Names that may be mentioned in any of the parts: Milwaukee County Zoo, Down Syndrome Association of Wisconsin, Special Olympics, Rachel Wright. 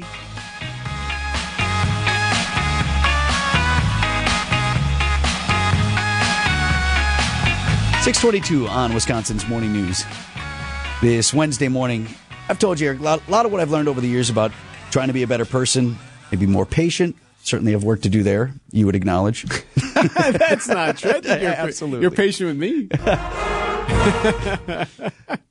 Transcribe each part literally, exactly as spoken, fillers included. Milwaukee. six twenty-two on Wisconsin's Morning News. This Wednesday morning, I've told you, Eric, a lot, a lot of what I've learned over the years about trying to be a better person, maybe more patient. Certainly have work to do there, you would acknowledge. That's not true. You're, Absolutely. You're patient with me.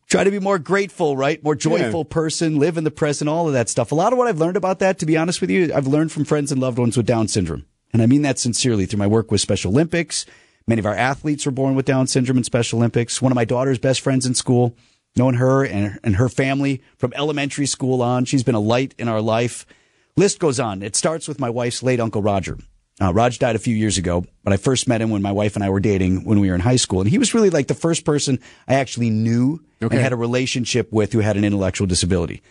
Try to be more grateful, right? More joyful yeah. person, live in the present, all of that stuff. A lot of what I've learned about that, to be honest with you, I've learned from friends and loved ones with Down syndrome. And I mean that sincerely through my work with Special Olympics. Many of our athletes were born with Down syndrome in Special Olympics. One of my daughter's best friends in school, knowing her and, and her family from elementary school on. She's been a light in our life. List goes on. It starts with my wife's late uncle, Roger. Uh, Raj died a few years ago, but I first met him when my wife and I were dating when we were in high school. And he was really like the first person I actually knew okay. and had a relationship with who had an intellectual disability.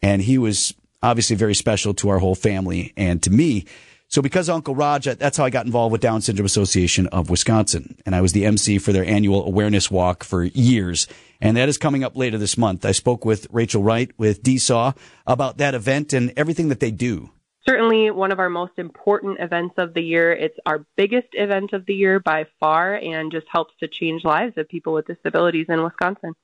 And he was obviously very special to our whole family and to me. So because Uncle Raj, that's how I got involved with Down Syndrome Association of Wisconsin. And I was the M C for their annual awareness walk for years. And that is coming up later this month. I spoke with Rachel Wright with D S A W about that event and everything that they do. Certainly one of our most important events of the year. It's our biggest event of the year by far and just helps to change lives of people with disabilities in Wisconsin.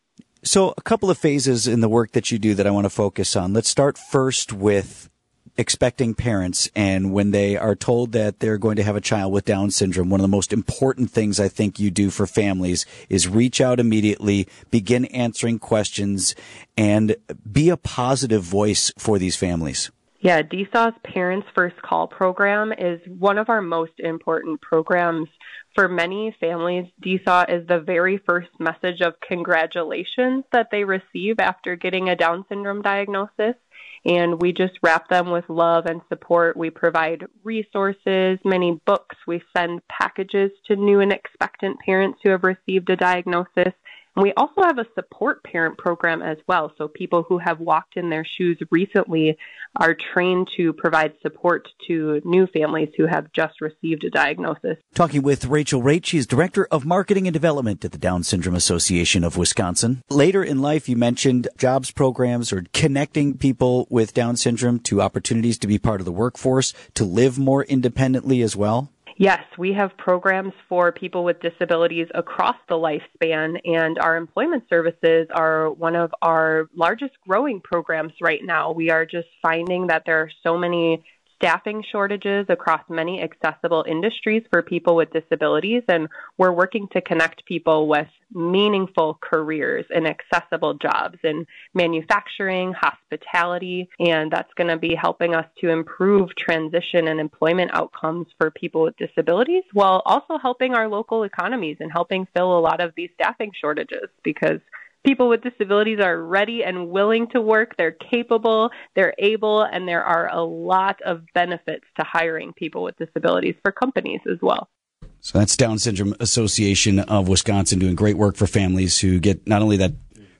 So a couple of phases in the work that you do that I want to focus on. Let's start first with expecting parents, and when they are told that they're going to have a child with Down syndrome, one of the most important things I think you do for families is reach out immediately, begin answering questions, and be a positive voice for these families. Yeah, D S A W's Parents First Call program is one of our most important programs. For many families, D S A W is the very first message of congratulations that they receive after getting a Down syndrome diagnosis. And we just wrap them with love and support. We provide resources, many books. We send packages to new and expectant parents who have received a diagnosis. And we also have a support parent program as well. So people who have walked in their shoes recently are trained to provide support to new families who have just received a diagnosis. Talking with Rachel Wright, she's Director of Marketing and Development at the Down Syndrome Association of Wisconsin. Later in life, you mentioned jobs programs or connecting people with Down syndrome to opportunities to be part of the workforce, to live more independently as well. Yes, we have programs for people with disabilities across the lifespan, and our employment services are one of our largest growing programs right now. We are just finding that there are so many staffing shortages across many accessible industries for people with disabilities, and we're working to connect people with meaningful careers and accessible jobs in manufacturing, hospitality, and that's going to be helping us to improve transition and employment outcomes for people with disabilities, while also helping our local economies and helping fill a lot of these staffing shortages, because people with disabilities are ready and willing to work. They're capable, they're able, and there are a lot of benefits to hiring people with disabilities for companies as well. So that's Down Syndrome Association of Wisconsin doing great work for families who get not only that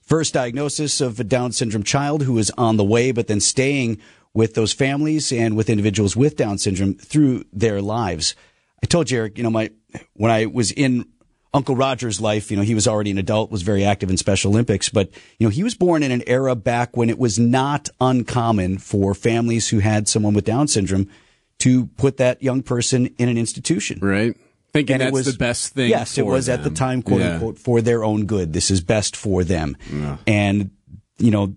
first diagnosis of a Down syndrome child who is on the way, but then staying with those families and with individuals with Down syndrome through their lives. I told you, Eric, you know, my when I was in Uncle Roger's life, you know, he was already an adult, was very active in Special Olympics, but, you know, he was born in an era back when it was not uncommon for families who had someone with Down syndrome to put that young person in an institution. Right. Thinking and that's was, the best thing yes, for Yes, it was them. At the time, quote yeah. unquote, for their own good. This is best for them. Yeah. And, you know,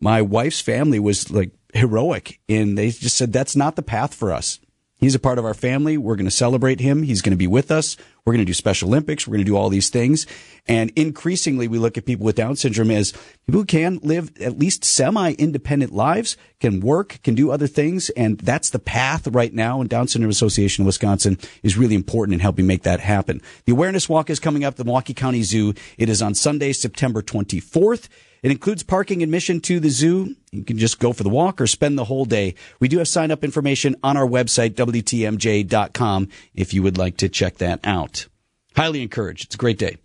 my wife's family was like heroic, and they just said, that's not the path for us. He's a part of our family. We're going to celebrate him. He's going to be with us. We're going to do Special Olympics. We're going to do all these things. And increasingly, we look at people with Down syndrome as people who can live at least semi-independent lives, can work, can do other things. And that's the path right now. And Down Syndrome Association of Wisconsin is really important in helping make that happen. The awareness walk is coming up at the Milwaukee County Zoo. It is on Sunday, September twenty-fourth. It includes parking admission to the zoo. You can just go for the walk or spend the whole day. We do have sign-up information on our website, W T M J dot com, if you would like to check that out. Highly encouraged. It's a great day.